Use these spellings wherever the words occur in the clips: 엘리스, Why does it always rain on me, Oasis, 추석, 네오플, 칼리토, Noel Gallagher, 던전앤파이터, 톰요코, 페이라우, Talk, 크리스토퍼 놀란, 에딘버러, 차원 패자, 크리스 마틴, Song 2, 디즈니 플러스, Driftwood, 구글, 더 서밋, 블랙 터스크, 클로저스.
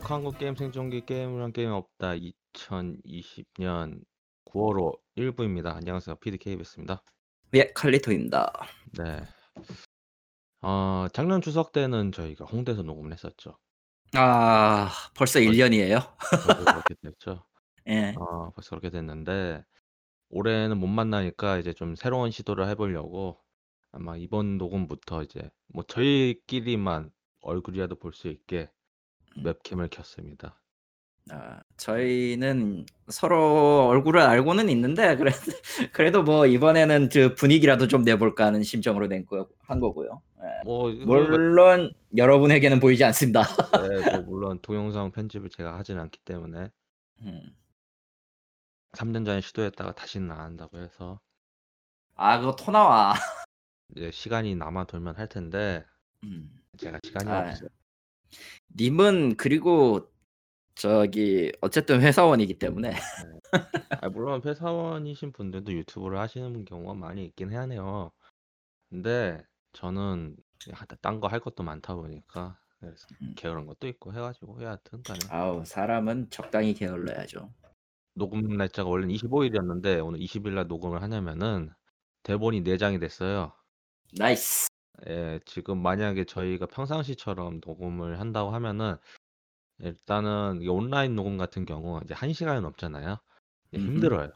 추석 한국 게임 생존기 게임을 위한 게임은 없다 2020년 9월호 1부입니다. 안녕하세요. 피드케이입니다. 예, 칼리토입니다. 네. 작년 추석 때는 저희가 홍대에서 녹음을 했었죠. 아, 벌써 1년이에요? 그렇게 됐죠. 예. 벌써 그렇게 됐는데 올해는 못 만나니까 이제 좀 새로운 시도를 해보려고 아마 이번 녹음부터 이제 뭐 저희끼리만 얼굴이라도 볼 수 있게 웹캠을 켰습니다. 저희는 서로 얼굴을 알고는 있는데 그래도 뭐 이번에는 그 분위기라도 좀 내볼까 하는 심정으로 한 거고요. 네. 물론 여러분에게는 보이지 않습니다. 네, 뭐 물론 동영상 편집을 제가 하진 않기 때문에 3년 전에 시도했다가 다시는 안 한다고 해서 그거 토 나와. 이제 시간이 남아 돌면 할 텐데 제가 시간이 없어요. 님은 그리고 저기 어쨌든 회사원이기 때문에 물론 회사원이신 분들도 유튜브를 하시는 경우가 많이 있긴 하네요. 근데 저는 딴 거 할 것도 많다 보니까 그래서 게으른 것도 있고 해가지고 여하튼 아우 사람은 적당히 게을러야죠. 녹음 날짜가 원래 25일이었는데 오늘 20일날 녹음을 하냐면은 대본이 4장이 됐어요. 나이스. 예, 지금 만약에 저희가 평상시처럼 녹음을 한다고 하면은 일단은 온라인 녹음 같은 경우 이제 1시간이 넘잖아요. 힘들어요.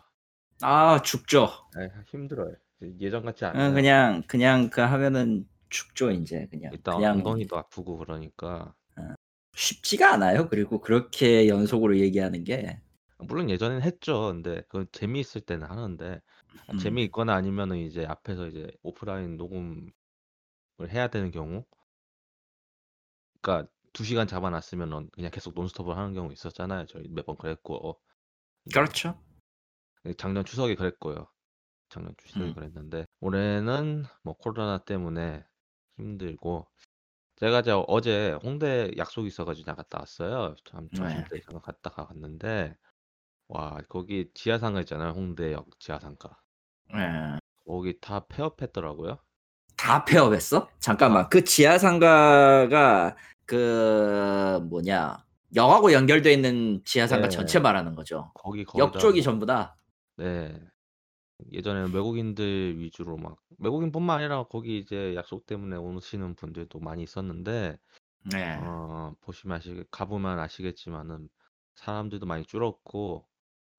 죽죠. 예, 힘들어요. 예전같지 않아요. 그냥 그 하면은 죽죠 이제 그냥. 일단 엉덩이도 아프고 그러니까. 쉽지가 않아요. 그리고 그렇게 연속으로 얘기하는 게. 물론 예전엔 했죠. 근데 그 재미있을 때는 하는데 재미있거나 아니면은 이제 앞에서 이제 오프라인 녹음을 해야 되는 경우, 그러니까 2시간 잡아놨으면은 그냥 계속 논스톱을 하는 경우 있었잖아요. 저희 몇 번 그랬고. 그렇죠. 작년 추석에 그랬고요. 작년 추석에 그랬는데 올해는 뭐 코로나 때문에 힘들고. 제가 어제 홍대 약속이 있어가지고 나갔다 왔어요. 참 점심 때 잠깐 갔다가 갔는데. 와, 거기 지하상가 있잖아요. 홍대역 지하상가. 네. 거기 다 폐업했더라고요. 다 폐업했어? 잠깐만. 그 지하상가가 역하고 연결돼 있는 지하상가 네. 전체 말하는 거죠. 역 쪽이 전부 다. 네. 예전에는 외국인들 위주로 막 외국인뿐만 아니라 거기 이제 약속 때문에 오시는 분들도 많이 있었는데 네. 보시면 가보면 아시겠지만은 사람들도 많이 줄었고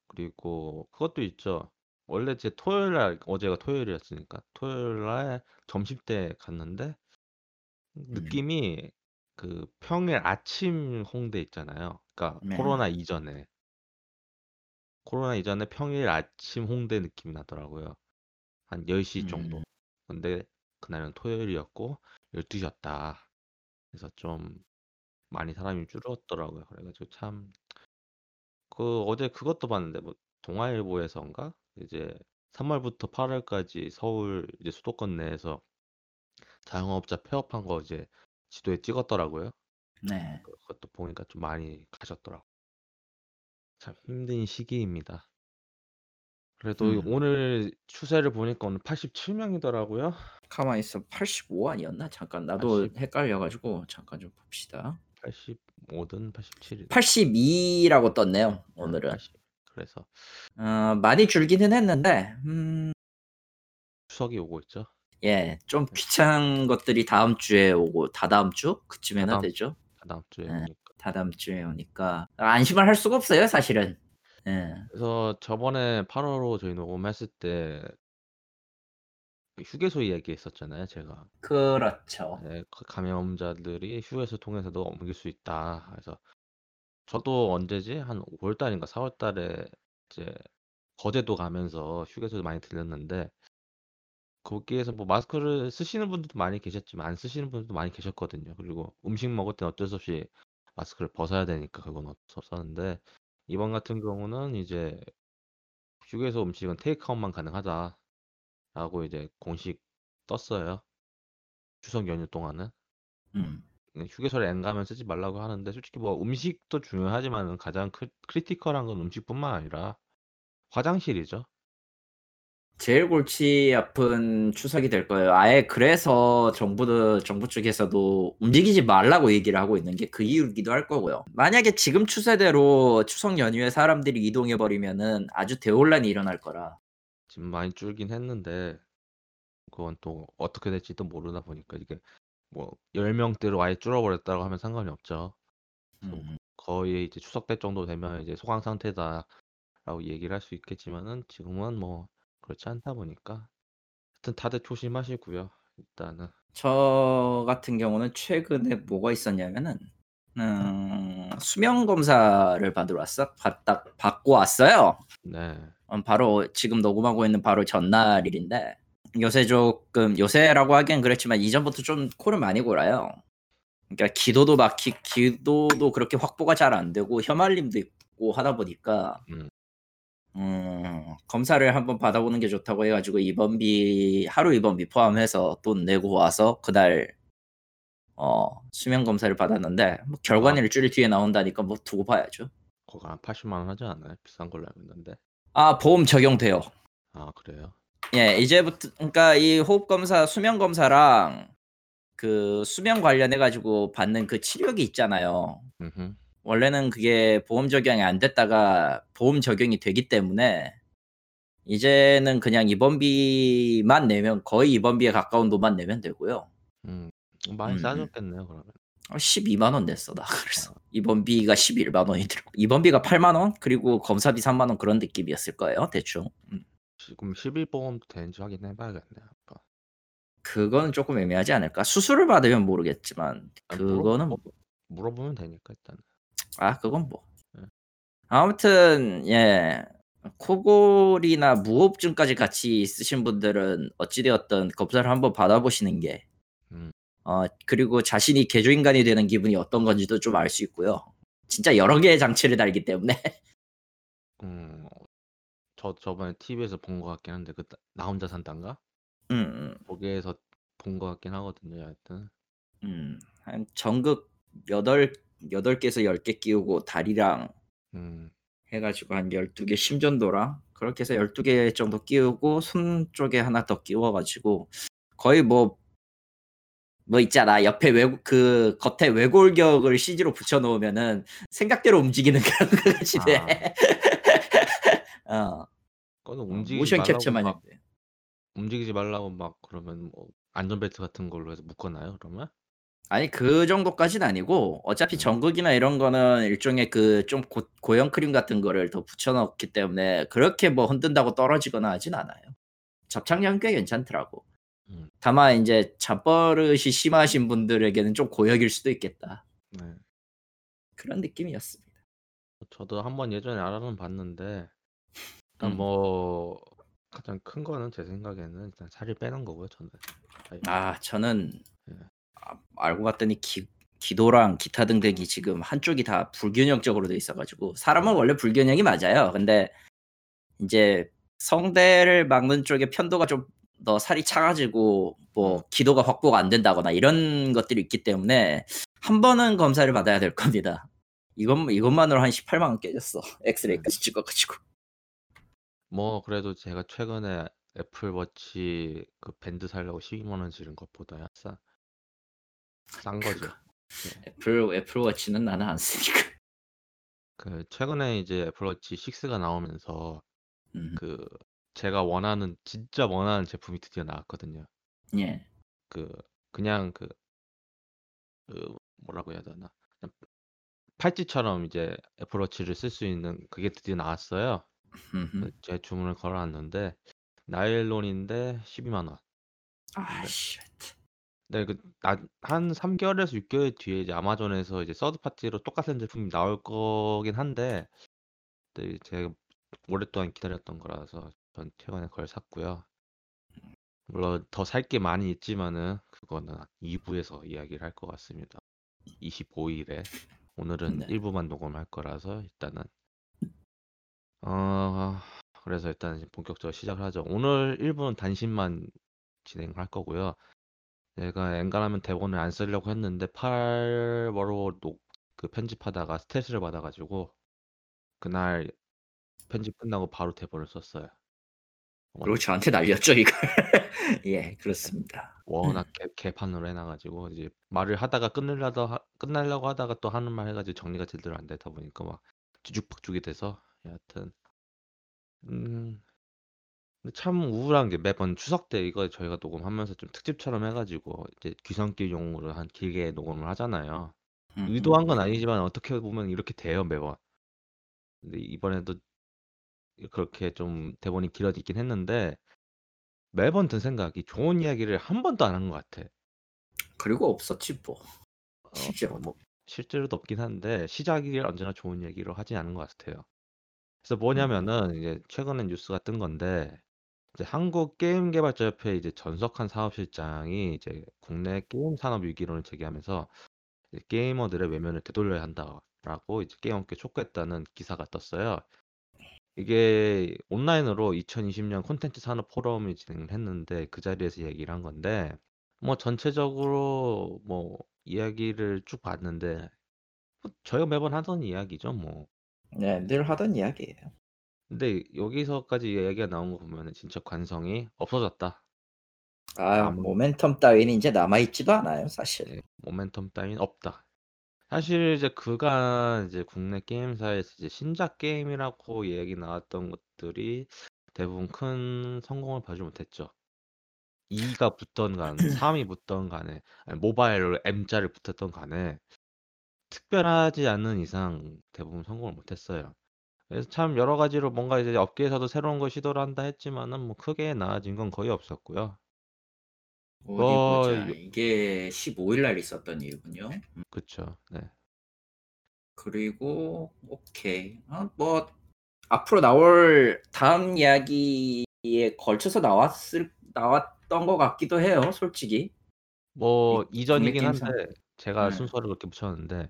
그리고 그것도 있죠. 원래 제 토요일날 어제가 토요일이었으니까 토요일날 점심때 갔는데 느낌이 그 평일 아침 홍대 있잖아요. 그러니까 네. 코로나 이전에 평일 아침 홍대 느낌이 나더라고요. 한 10시 정도. 근데 그날은 토요일이었고 12시였다. 그래서 좀 많이 사람이 줄었더라고요. 그래가지고 참 어제 그것도 봤는데 뭐 동아일보에서인가 이제 3월부터 8월까지 서울 이제 수도권 내에서 자영업자 폐업한 거 이제 지도에 찍었더라고요. 네. 그것도 보니까 좀 많이 가셨더라고. 참 힘든 시기입니다. 그래도 오늘 추세를 보니까 오늘 87명이더라고요. 가만 있어. 85 아니었나? 잠깐 나도 헷갈려가지고 잠깐 좀 봅시다. 85든 87이 82라고 떴네요 오늘은. 80. 그래서 많이 줄기는 했는데 추석이 오고 있죠. 예, 좀 귀찮은 것들이 다음 주에 오고 다다음 주 그쯤에나 되죠. 다다음 주에 오니까. 예, 다다음 주에 오니까 안심을 할 수가 없어요 사실은. 예. 그래서 저번에 8월호 저희 녹음했을 때 휴게소 이야기했었잖아요, 제가. 그렇죠. 네, 감염자들이 휴게소 통해서도 옮길 수 있다. 그래서 저도 언제지 한 5월 달인가 4월 달에 이제 거제도 가면서 휴게소도 많이 들렸는데 거기에서 뭐 마스크를 쓰시는 분들도 많이 계셨지만 안 쓰시는 분들도 많이 계셨거든요. 그리고 음식 먹을 땐 어쩔 수 없이 마스크를 벗어야 되니까 그건 없었는데 이번 같은 경우는 이제 휴게소 음식은 테이크아웃만 가능하다. 라고 이제 공식 떴어요. 추석 연휴 동안은 휴게소를 안 가면 쓰지 말라고 하는데 솔직히 뭐 음식도 중요하지만 가장 크리티컬한 건 음식뿐만 아니라 화장실이죠. 제일 골치 아픈 추석이 될 거예요. 아예 그래서 정부 쪽에서도 움직이지 말라고 얘기를 하고 있는 게 그 이유이기도 할 거고요. 만약에 지금 추세대로 추석 연휴에 사람들이 이동해버리면은 아주 대혼란이 일어날 거라. 지금 많이 줄긴 했는데 그건 또 어떻게 될지 또 모르다 보니까 이게 뭐 10명대로 아예 줄어버렸다고 하면 상관이 없죠. 거의 이제 추석 때 정도 되면 이제 소강 상태다라고 얘기를 할 수 있겠지만은 지금은 뭐 그렇지 않다 보니까 하여튼 다들 조심하시고요. 일단은 저 같은 경우는 최근에 뭐가 있었냐면은 수면 검사를 받으러 왔어. 받고 왔어요. 네. 바로 지금 녹음하고 있는 바로 전날일인데 요새 조금 요새라고 하긴 그렇지만 이전부터 좀 코를 많이 골아요. 그러니까 기도도 그렇게 확보가 잘 안 되고 혀말림도 있고 하다 보니까 검사를 한번 받아보는 게 좋다고 해가지고 하루 입원비 포함해서 돈 내고 와서 그날 수면 검사를 받았는데 뭐 결과는 일주일 뒤에 나온다니까 뭐 두고 봐야죠. 거기 한 80만 원 하지 않아요? 비싼 걸로 알고 있는데. 아 보험 적용돼요. 아 그래요? 예 이제부터 그러니까 이 호흡 검사 수면 검사랑 그 수면 관련해가지고 받는 그 치료기 있잖아요. 원래는 그게 보험 적용이 안 됐다가 보험 적용이 되기 때문에 이제는 그냥 입원비만 내면 거의 입원비에 가까운 돈만 내면 되고요. 많이 싸졌겠네요 그러면. 12만 원 냈어 나 그래서. 입원비가 11만 원이더라고. 입원비가 8만 원 그리고 검사비 3만 원 그런 느낌이었을 거예요 대충. 지금 11보험도 되는지 확인해봐야겠네요. 그건 조금 애매하지 않을까? 수술을 받으면 모르겠지만 그거는 뭐 물어보면 되니까 일단. 아 그건 뭐. 네. 아무튼 예 코골이나 무호흡증까지 같이 있으신 분들은 어찌되었든 검사를 한번 받아보시는 게. 그리고 자신이 개조인간이 되는 기분이 어떤 건지도 좀 알 수 있고요. 진짜 여러 개의 장치를 달기 때문에. 저 저번에 TV에서 본 것 같긴 한데 그 나 혼자 산단가? 거기에서 본 것 같긴 하거든요. 하여튼 한 전극 8개에서 10개 끼우고 다리랑 해가지고 한 12개 심전도랑 그렇게 해서 12개 정도 끼우고 손 쪽에 하나 더 끼워가지고 거의 뭐 있잖아 옆에 그 겉에 외골격을 CG로 붙여놓으면은 생각대로 움직이는 그런 거 같이 돼. 모션 캡처만 했대. 움직이지 말라고 막 그러면 뭐 안전벨트 같은 걸로 해서 묶어놔요 그러면? 아니 그 정도까지는 아니고 어차피 전극이나 이런 거는 일종의 그 좀 고형 크림 같은 거를 더 붙여넣기 때문에 그렇게 뭐 흔든다고 떨어지거나 하진 않아요. 접착력은 꽤 괜찮더라고. 다만 이제 잠버릇이 심하신 분들에게는 좀 고역일 수도 있겠다. 네. 그런 느낌이었습니다. 저도 한번 예전에 알아는 봤는데 그러니까 뭐 가장 큰 거는 제 생각에는 일단 살을 빼는 거고요. 저는 저는 예. 알고 봤더니 기도랑 기타 등등이 지금 한쪽이 다 불균형적으로 돼 있어가지고 사람은 원래 불균형이 맞아요. 근데 이제 성대를 막는 쪽에 편도가 좀 더 살이 차가지고 뭐 기도가 확보가 안 된다거나 이런 것들이 있기 때문에 한 번은 검사를 받아야 될 겁니다. 이것만으로 한 18만 원 깨졌어. 엑스레이까지 찍어가지고. 뭐 그래도 제가 최근에 애플워치 그 밴드 살려고 12만 원 지른 것보다 싼 거죠. 애플워치는 나는 안 쓰니까. 그 최근에 이제 애플워치 6가 나오면서 그 제가 원하는 진짜 원하는 제품이 드디어 나왔거든요. 예. 그냥 뭐라고 해야 되나 팔찌처럼 이제 애플워치를 쓸 수 있는 그게 드디어 나왔어요. 제 주문을 걸어놨는데 나일론인데 12만 원. 아 씨. 네 그 한 3개월에서 6개월 뒤에 이제 아마존에서 이제 서드 파티로 똑같은 제품이 나올 거긴 한데 제가 오랫동안 기다렸던 거라서 전 최근에 그걸 샀고요. 물론 더 살 게 많이 있지만은 그거는 2부에서 이야기를 할 것 같습니다. 25일에 오늘은 네. 1부만 녹음할 거라서 일단은. 그래서 일단 본격적으로 시작을 하죠. 오늘 1부는 단신만 진행을 할 거고요. 제가 엔간하면 대본을 안 쓰려고 했는데 8월호 그 편집하다가 스트레스를 받아가지고 그날 편집 끝나고 바로 대본을 썼어요. 그리고 저한테 날렸죠 이걸. 예, 그렇습니다. 워낙 개판으로 해놔가지고 이제 말을 하다가 끝날라고 하다가 또 하는 말 해가지고 정리가 제대로 안 되다 보니까 막 주죽박죽이 돼서 여하튼 참 우울한 게 매번 추석 때 이거 저희가 녹음하면서 좀 특집처럼 해가지고 이제 귀성길용으로 한 길게 녹음을 하잖아요. 의도한 건 아니지만 어떻게 보면 이렇게 돼요 매번. 근데 이번에도 그렇게 좀 대본이 길어지긴 했는데 매번 든 생각이 좋은 이야기를 한 번도 안 한 것 같아. 그리고 없었지 뭐. 실제로 뭐 실제로도 없긴 한데 시작이 언제나 좋은 얘기로 하진 않은 것 같아요. 그래서 뭐냐면은 이제 최근에 뉴스가 뜬 건데 이제 한국 게임 개발자 협회 이제 전석한 사업실장이 이제 국내 게임 산업 위기론을 제기하면서 이제 게이머들의 외면을 되돌려야 한다라고 이제 게임업계 촉구했다는 기사가 떴어요. 이게 온라인으로 2020년 콘텐츠 산업 포럼이 진행을 했는데 그 자리에서 얘기를 한 건데 뭐 전체적으로 뭐 이야기를 쭉 봤는데 뭐 저희가 매번 하던 이야기죠 뭐. 네, 늘 하던 이야기예요. 근데 여기서까지 이야기가 나온 거 보면은 진짜 관성이 없어졌다. 아, 모멘텀 따위는 이제 남아있지도 않아요 사실. 네, 모멘텀 따위는 없다. 사실 이제 그간 이제 국내 게임사에서 이제 신작 게임이라고 얘기 나왔던 것들이 대부분 큰 성공을 봐주지 못했죠. 2가 붙던 간에 3이 붙던 간에 아니, 모바일로 M자를 붙었던 간에 특별하지 않은 이상 대부분 성공을 못했어요. 그래서 참 여러 가지로 뭔가 이제 업계에서도 새로운 걸 시도를 한다 했지만은 뭐 크게 나아진 건 거의 없었고요. 어디 보자. 이게 15일 날 있었던 일이군요. 그렇죠. 네. 그리고 오케이. 뭐 앞으로 나올 다음 이야기에 걸쳐서 나왔던 것 같기도 해요, 솔직히. 뭐 이전이긴 한데 제가 순서를 그렇게 붙였는데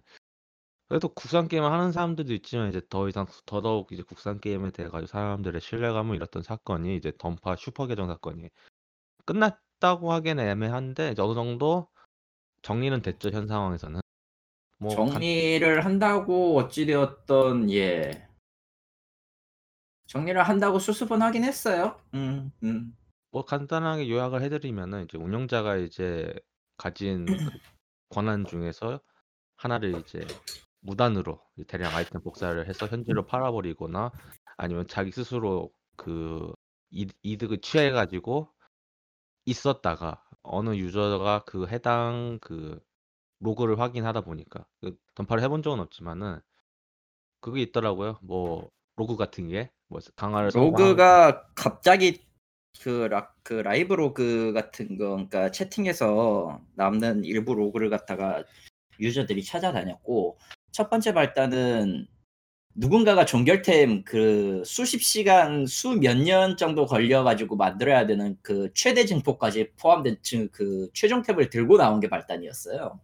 그래도 국산 게임을 하는 사람들도 있지만 이제 더 이상 더더욱 이제 국산 게임에 대해 가지고 사람들의 신뢰감을 잃었던 사건이 이제 던파 슈퍼 계정 사건이 끝났. 다고 하기엔 애매한데 어느 정도 정리는 됐죠 현 상황에서는. 뭐 정리를 한다고 어찌되었던 예 정리를 한다고 수습은 하긴 했어요. 뭐 간단하게 요약을 해드리면은 이제 운영자가 이제 가진 권한 중에서 하나를 이제 무단으로 대량 아이템 복사를 해서 현지로 팔아버리거나 아니면 자기 스스로 그 이득을 취해가지고 있었다가 어느 유저가 그 해당 그 로그를 확인하다 보니까 그 던파를 해본 적은 없지만은 그게 있더라고요. 뭐 로그 같은 게 뭐 강화를 로그가 갑자기 그 라이브 로그 같은 거 그러니까 채팅에서 남는 일부 로그를 갖다가 유저들이 찾아다녔고 첫 번째 발단은 누군가가 종결템 그 수십 시간 수몇 년 정도 걸려가지고 만들어야 되는 그 최대 증폭까지 포함된 그 최종 탭을 들고 나온 게 발단이었어요.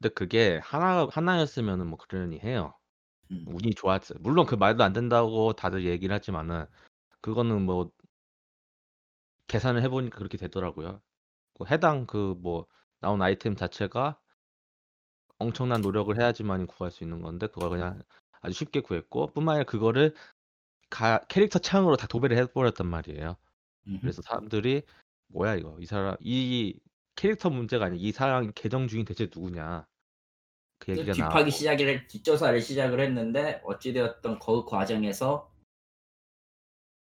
근데 그게 하나였으면은 뭐 그러니 해요. 운이 좋았어요. 물론 그 말도 안 된다고 다들 얘기를 하지만은 그거는 뭐 계산을 해보니까 그렇게 되더라고요. 해당 그 뭐 나온 아이템 자체가 엄청난 노력을 해야지만 구할 수 있는 건데 그걸 그냥 아주 쉽게 구했고 뿐만 아니라 그거를 캐릭터 창으로 다 도배를 해버렸단 말이에요. 그래서 사람들이 뭐야 이거 이 사람 이 캐릭터 문제가 아니라 이 사람 계정 주인 대체 누구냐 그 얘기가 나와. 뒷조사를 시작을 했는데 어찌되었던 그 과정에서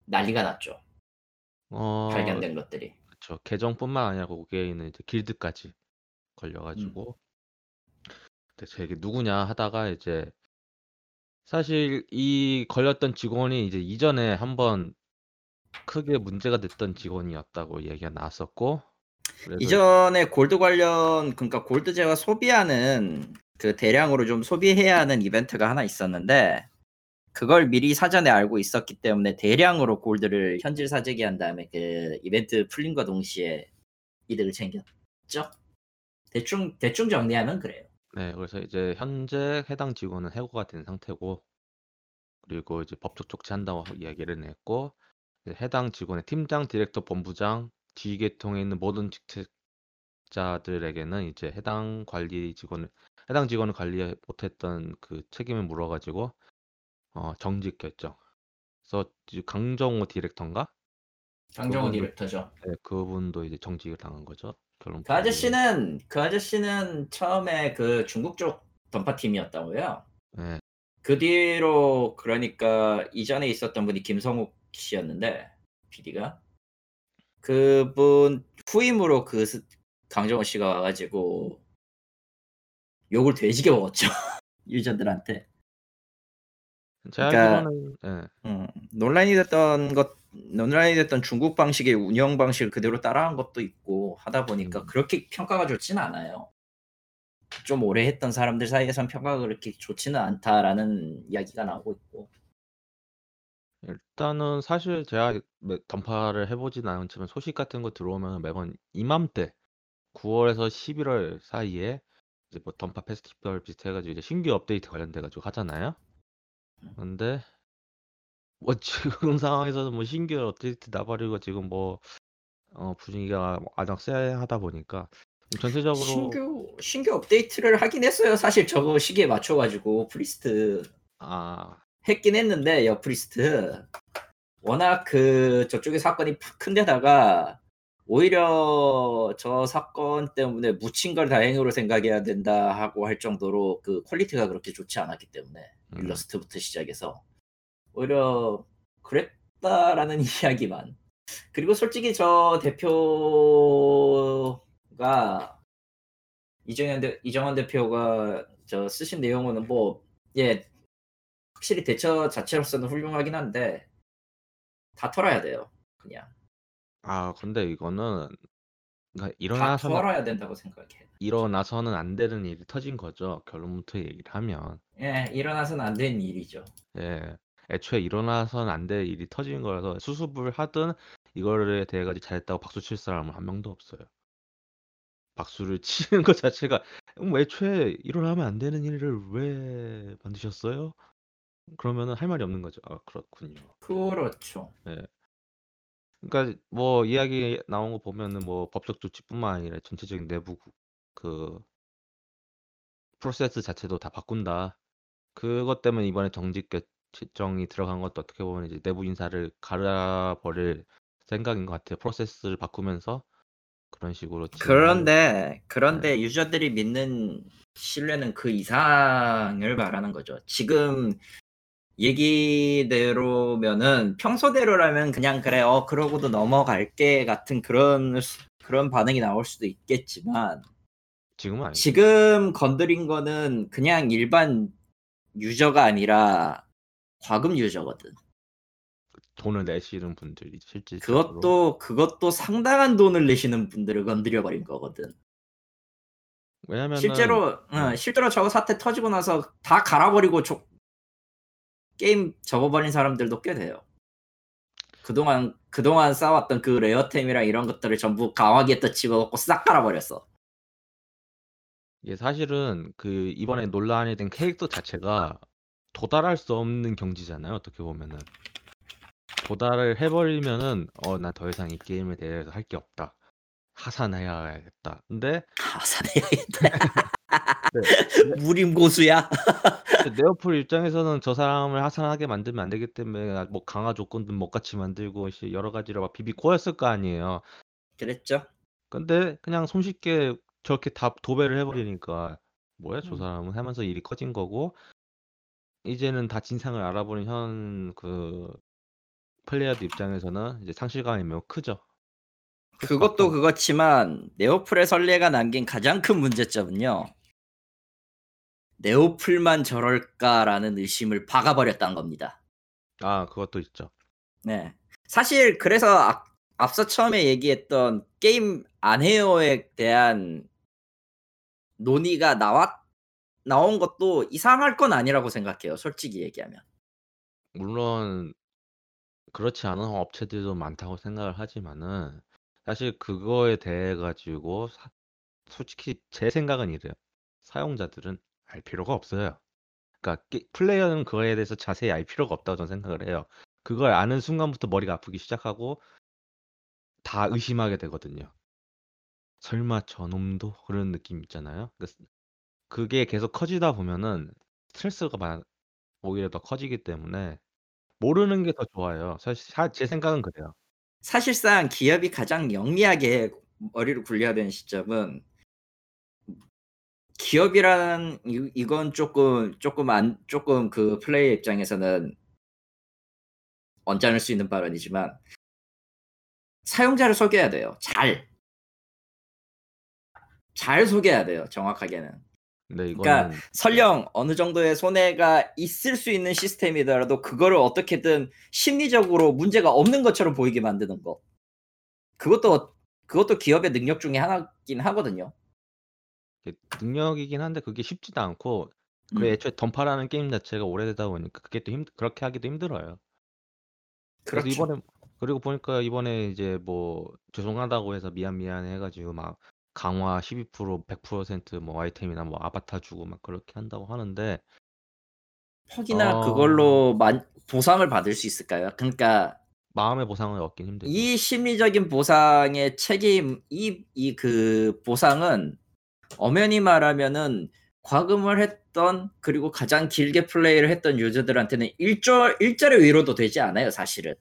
난리가 났죠. 발견된 것들이. 그렇죠. 계정뿐만 아니라 거기에 있는 이제 길드까지 걸려가지고 대체 이게 누구냐 하다가 이제 사실 이 걸렸던 직원이 이제 이전에 한번 크게 문제가 됐던 직원이었다고 얘기가 나왔었고 이전에 골드 관련 그러니까 골드제가 소비하는 그 대량으로 좀 소비해야 하는 이벤트가 하나 있었는데 그걸 미리 사전에 알고 있었기 때문에 대량으로 골드를 현질 사재기한 다음에 그 이벤트 풀린과 동시에 이득을 챙겼죠. 대충 정리하면 그래요. 네, 그래서 이제 현재 해당 직원은 해고가 된 상태고, 그리고 이제 법적 조치한다고 이야기를 냈고, 해당 직원의 팀장, 디렉터, 본부장, 지휘 계통에 있는 모든 직책자들에게는 이제 해당 직원을 관리 못했던 그 책임을 물어가지고 정직 결정. 그래서 강정호 디렉터인가 장정훈 디렉터죠. 네, 그분도 이제 정직을 당한 거죠. 결론. 그 아저씨는 처음에 그 중국 쪽 던파 팀이었다고요. 네. 그 뒤로 그러니까 이전에 있었던 분이 김성욱 씨였는데 PD가 그분 후임으로 그 강정호 씨가 와가지고 욕을 되지게 먹었죠. 유저들한테. 그러니까 논란이 됐던 중국 방식의 운영 방식을 그대로 따라한 것도 있고 하다 보니까 그렇게 평가가 좋지는 않아요. 좀 오래 했던 사람들 사이에선 평가가 그렇게 좋지는 않다라는 이야기가 나오고 있고. 일단은 사실 제가 던파를 해보진 않았지만 소식 같은 거 들어오면 매번 이맘때 9월에서 11월 사이에 이제 뭐 던파 페스티벌 비슷해가지고 이제 신규 업데이트 관련돼가지고 하잖아요. 근데 뭐 지금 상황에서는 뭐 신규 업데이트 나발이고 지금 뭐 분위기가 아작 쎄하다 보니까 전체적으로 신규 업데이트를 하긴 했어요. 사실 저거 시기에 맞춰가지고 프리스트 했긴 했는데 프리스트 워낙 그 저쪽의 사건이 큰데다가 오히려 저 사건 때문에 묻힌 걸 다행으로 생각해야 된다 하고 할 정도로 그 퀄리티가 그렇게 좋지 않았기 때문에 일러스트부터 시작해서 오히려 그랬다라는 이야기만. 그리고 솔직히 저 대표가 이정현 대표가 저 쓰신 내용은 확실히 대처 자체로서는 훌륭하긴 한데 다 털어야 돼요 그냥. 근데 이거는 그러니까 일어나서는 안 되는 일이 터진 거죠. 결론부터 얘기를 하면. 일어나서는 안 되는 일이죠. 애초에 일어나서는 안 될 일이 터진 거라서 수습을 하든 이거에 대해 가지고 잘했다고 박수 칠 사람은 한 명도 없어요. 박수를 치는 것 자체가 애초에 일어나면 안 되는 일을 왜 만드셨어요? 그러면은 할 말이 없는 거죠. 그렇군요. 그렇죠. 그러니까 뭐 이야기 나온 거 보면은 뭐 법적 조치뿐만 아니라 전체적인 내부 그 프로세스 자체도 다 바꾼다. 그것 때문에 이번에 정직 결정이 들어간 것도 어떻게 보면 이제 내부 인사를 갈아버릴 생각인 것 같아요. 프로세스를 바꾸면서 그런 식으로. 그런데 유저들이 믿는 신뢰는 그 이상을 말하는 거죠. 지금 얘기대로면은 평소대로라면 그냥 그래 그러고도 넘어갈게 같은 그런 반응이 나올 수도 있겠지만 지금은 아니죠. 지금 건드린 거는 그냥 일반 유저가 아니라 과금 유저거든. 돈을 내시는 분들이 실제 그것도 상당한 돈을 내시는 분들을 건드려 버린 거거든. 왜냐면 실제로 저거 사태 터지고 나서 다 갈아버리고 게임 접어버린 사람들도 꽤 돼요. 그동안 쌓아왔던 그 레어템이랑 이런 것들을 전부 강화기에다 집어넣고 싹 갈아버렸어. 사실은 그 이번에 논란이 된 캐릭터 자체가 도달할 수 없는 경지잖아요. 어떻게 보면은 도달을 해버리면은 나 더 이상 이 게임에 대해서 할 게 없다. 하산해야겠다. 근데 하산해야겠다. 무림고수야. 네오플 입장에서는 저 사람을 하산하게 만들면 안 되기 때문에 뭐 강화 조건도 못 같이 만들고 여러 가지로 막 비비꼬였을 거 아니에요. 그랬죠. 근데 그냥 손쉽게 저렇게 다 도배를 해버리니까 뭐야 저 사람은 하면서 일이 커진 거고 이제는 다 진상을 알아보는 현 그 플레이어들 입장에서는 이제 상실감이 매우 크죠. 그것도 그렇지만 네오플의 선례가 남긴 가장 큰 문제점은요. 네오플만 저럴까라는 의심을 박아버렸다는 겁니다. 그것도 있죠. 네. 사실 그래서 앞서 처음에 얘기했던 게임 안 해요에 대한 논의가 나온 것도 이상할 건 아니라고 생각해요. 솔직히 얘기하면. 물론 그렇지 않은 업체들도 많다고 생각을 하지만은 사실 그거에 대해 가지고 솔직히 제 생각은 이래요. 사용자들은 알 필요가 없어요. 그러니까 플레이어는 그거에 대해서 자세히 알 필요가 없다고 저는 생각을 해요. 그걸 아는 순간부터 머리가 아프기 시작하고 다 의심하게 되거든요. 설마 저놈도? 그런 느낌 있잖아요. 그게 계속 커지다 보면은 스트레스가 오히려 더 커지기 때문에 모르는 게 더 좋아요. 사실 제 생각은 그래요. 사실상 기업이 가장 영리하게 머리를 굴려야 되는 시점은 기업이란 이건 조금 그 플레이의 입장에서는 언짢을 수 있는 발언이지만 사용자를 속여야 돼요. 잘 속여야 돼요. 정확하게는. 네, 이거는... 그러니까 설령 어느 정도의 손해가 있을 수 있는 시스템이더라도 그거를 어떻게든 심리적으로 문제가 없는 것처럼 보이게 만드는 거. 그것도 기업의 능력 중에 하나긴 하거든요. 능력이긴 한데 그게 쉽지도 않고 그래 애초에 던파라는 게임 자체가 오래되다 보니까 그게 또 그렇게 하기도 힘들어요. 그렇죠. 그리고 보니까 이번에 이제 뭐 죄송하다고 해서 미안해 해가지고 막 강화 12% 100% 뭐 아이템이나 뭐 아바타 주고 막 그렇게 한다고 하는데 퍽이나 그걸로 보상을 받을 수 있을까요? 그러니까 마음의 보상을 얻긴 힘들죠. 이 심리적인 보상의 책임 이 그 보상은 엄연히 말하면은 과금을 했던 그리고 가장 길게 플레이를 했던 유저들한테는 일절의 위로도 되지 않아요. 사실은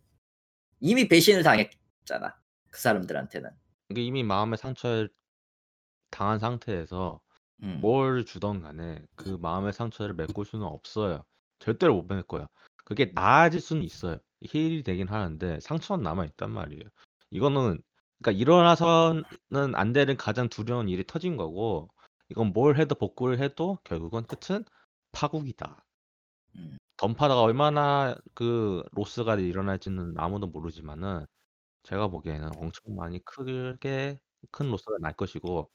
이미 배신을 당했잖아. 그 사람들한테는 이게 이미 마음의 상처를 당한 상태에서 뭘 주던 간에 그 마음의 상처를 메꿀 수는 없어요. 절대로 못 메꿀 거야. 그게 나아질 수는 있어요. 힐이 되긴 하는데 상처는 남아 있단 말이에요. 이거는 그러니까 일어나서는 안 되는 가장 두려운 일이 터진 거고 이건 뭘 해도 복구를 해도 결국은 끝은 파국이다. 던파다가 얼마나 그 로스가 일어날지는 아무도 모르지만은 제가 보기에는 엄청 많이 크게 큰 로스가 날 것이고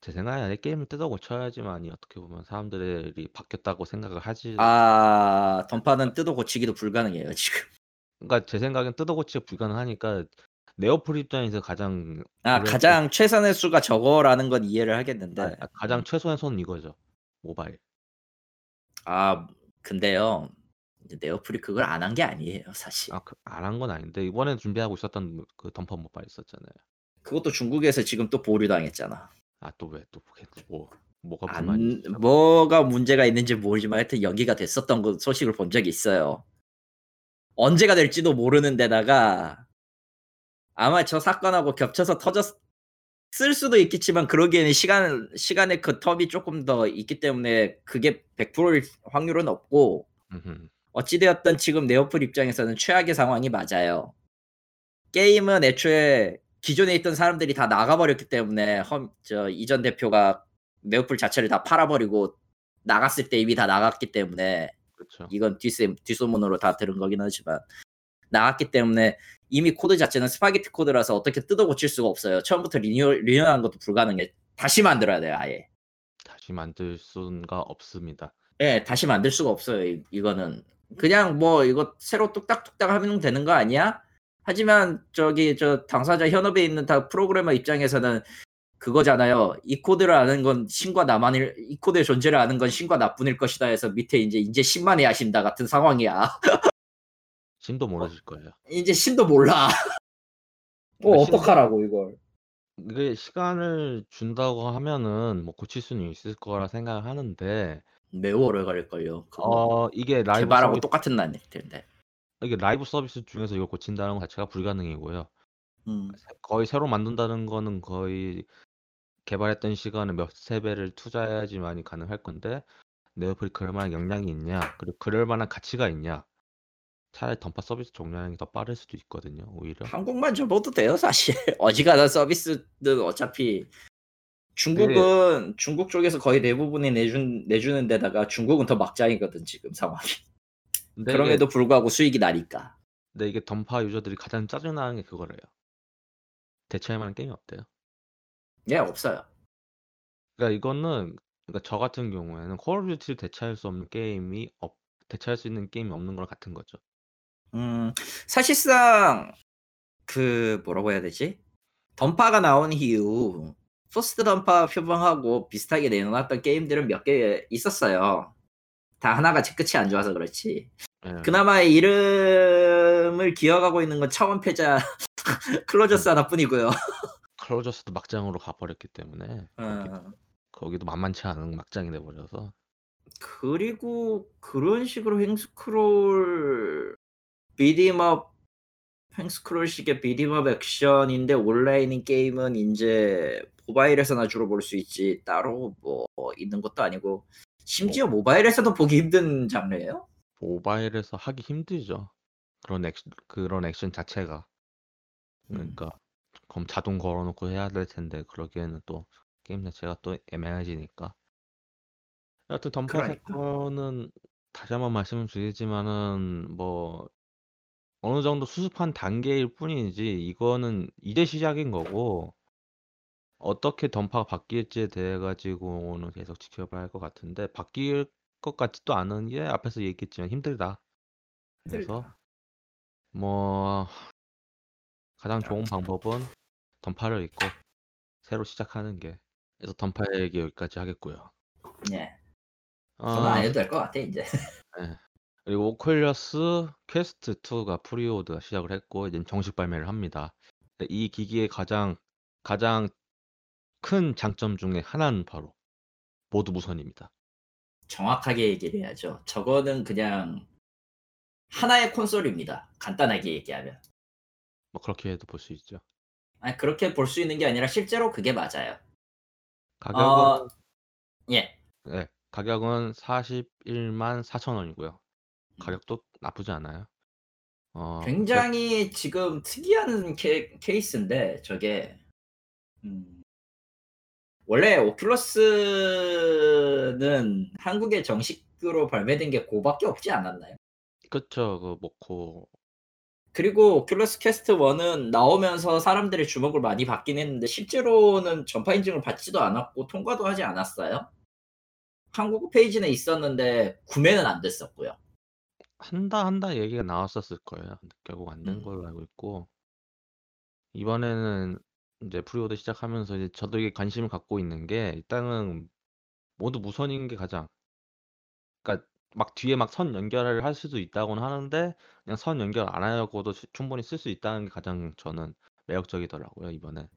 제 생각에 게임을 뜯어 고쳐야지만이 어떻게 보면 사람들이 바뀌었다고 생각을 하지. 아 던파는 뜯어 고치기도 불가능해요 지금. 그러니까 제 생각엔 뜯어 고치기 불가능하니까. 네오플 입장에서 가장 가장 최선의 수가 저거라는 건 이해를 하겠는데 가장 최선의 수는 이거죠. 모바일. 근데요 네오플이 그걸 안 한 게 아니에요 사실. 안 한 건 아닌데 이번에 준비하고 있었던 그 던파 모바일 있었잖아요. 그것도 중국에서 지금 또 보류당했잖아. 또 왜 뭐가 문제가 있는지 모르지만 하여튼 연기가 됐었던 그 소식을 본 적이 있어요. 언제가 될지도 모르는 데다가 아마 저 사건하고 겹쳐서 터졌을 수도 있겠지만 그러기에는 시간의 그 텀이 조금 더 있기 때문에 그게 100%일 확률은 없고 어찌되었든 지금 네오플 입장에서는 최악의 상황이 맞아요. 게임은 애초에 기존에 있던 사람들이 다 나가버렸기 때문에 이전 대표가 네오플 자체를 다 팔아버리고 나갔을 때 이미 다 나갔기 때문에 그렇죠. 이건 뒷소문으로 다 들은 거긴 하지만 나왔기 때문에 이미 코드 자체는 스파게티 코드라서 어떻게 뜯어 고칠 수가 없어요. 처음부터 리뉴얼한 것도 불가능해. 다시 만들어야 돼요. 아예. 다시 만들 수가 없습니다. 네, 다시 만들 수가 없어요. 이거는 그냥 뭐 이거 새로 뚝딱뚝딱 하면 되는 거 아니야? 하지만 저 당사자 현업에 있는 다 프로그래머 입장에서는 그거잖아요. 이 코드를 아는 건 신과 나만일, 이 코드의 존재를 아는 건 신과 나뿐일 것이다 해서 밑에 이제 신만의 아신다 같은 상황이야. 신도 몰라질 거예요. 이제 신도 몰라. 어떡하라고 이걸. 이게 시간을 준다고 하면은 뭐 고칠 수는 있을 거라 생각을 하는데 매우 오래 걸릴걸요. 이게 라이브 개발하고 서비스... 똑같은 난일 텐데. 이게 라이브 서비스 중에서 이걸 고친다는 것 자체가 불가능이고요. 거의 새로 만든다는 거는 거의 개발했던 시간을 몇세 배를 투자해야지만이 가능할 건데 네오플이 그럴 만한 역량이 있냐, 그리고 그럴 만한 가치가 있냐. 차라리 던파 서비스 종료하는 게 더 빠를 수도 있거든요. 오히려 한국만 접어도 돼요 사실. 어지간한 서비스는 어차피 중국은 중국 쪽에서 거의 대부분이 내주는 데다가 중국은 더 막장이거든 지금 상황이. 그럼에도 불구하고 수익이 나니까. 근데 이게 던파 유저들이 가장 짜증나는 게 그거래요. 대체할 만한 게임이 없대요. 네 없어요. 그러니까 이거는 저 같은 경우에는 콜 오브 듀티를 대체할 수 없는 게임이 대체할 수 있는 게임이 없는 거랑 같은 거죠. 사실상 그 뭐라고 해야 되지? 던파가 나온 이후 포스트 던파 표방하고 비슷하게 내놓았던 게임들은 몇 개 있었어요. 다 하나가 제 끝이 안 좋아서 그렇지. 그나마 이름을 기억하고 있는 건 차원 패자 클로저스 하나뿐이고요. 클로저스도 막장으로 가버렸기 때문에 거기도 만만치 않은 막장이 돼버려서. 그리고 그런 식으로 횡스크롤 비디엠업 횡스크롤식의 비디맵 액션인데 온라인인 게임은 이제 모바일에서나 주로 볼 수 있지 따로 뭐 있는 것도 아니고 심지어 모바일에서도 보기 힘든 장르예요? 모바일에서 하기 힘들죠. 그런 액션 자체가. 그러니까 그럼 자동 걸어놓고 해야 될 텐데 그러기에는 또 게임 자체가 또 애매해지니까. 여튼 던파이터는 다시 한번 말씀을 드리지만은 뭐 어느 정도 수습한 단계일 뿐이지 이거는 이제 시작인 거고 어떻게 던파가 바뀔지에 대해 가지고는 계속 지켜봐야 할 것 같은데 바뀔 것 같지도 않은 게 앞에서 얘기했지만 힘들다. 그래서 뭐 가장 좋은 방법은 던파를 잊고 새로 시작하는 게. 그래서 던파 얘기 여기까지 하겠고요. 네. 저는 안 해도 될 것 같아 이제. 네. 그리고 오큘러스 퀘스트 2가 프리오드가 시작을 했고 이제 정식 발매를 합니다. 이 기기의 가장 큰 장점 중에 하나는 바로 모두 무선입니다. 정확하게 얘기를 해야죠. 저거는 그냥 하나의 콘솔입니다. 간단하게 얘기하면. 뭐 그렇게 해도 볼 수 있죠. 아니 그렇게 볼 수 있는 게 아니라 실제로 그게 맞아요. 가격은 예. 네, 가격은 414,000원이고요. 가격도 나쁘지 않아요. 굉장히 지금 특이한 케이스인데 저게 원래 오큘러스는 한국에 정식으로 발매된 게 그거밖에 없지 않았나요? 그렇죠. 그 모코. 그리고 오큘러스 퀘스트 1은 나오면서 사람들의 주목을 많이 받긴 했는데 실제로는 전파 인증을 받지도 않았고 통과도 하지 않았어요. 한국 페이지는 있었는데 구매는 안 됐었고요. 한다 얘기가 나왔었을 거예요. 결국 안 된 걸로 알고 있고 이번에는 이제 프리오드 시작하면서 이제 저도 이게 관심을 갖고 있는 게 일단은 모두 무선인 게 가장 그러니까 막 뒤에 막 선 연결을 할 수도 있다고는 하는데 그냥 선 연결 안 하려고도 충분히 쓸 수 있다는 게 가장 저는 매력적이더라고요 이번에.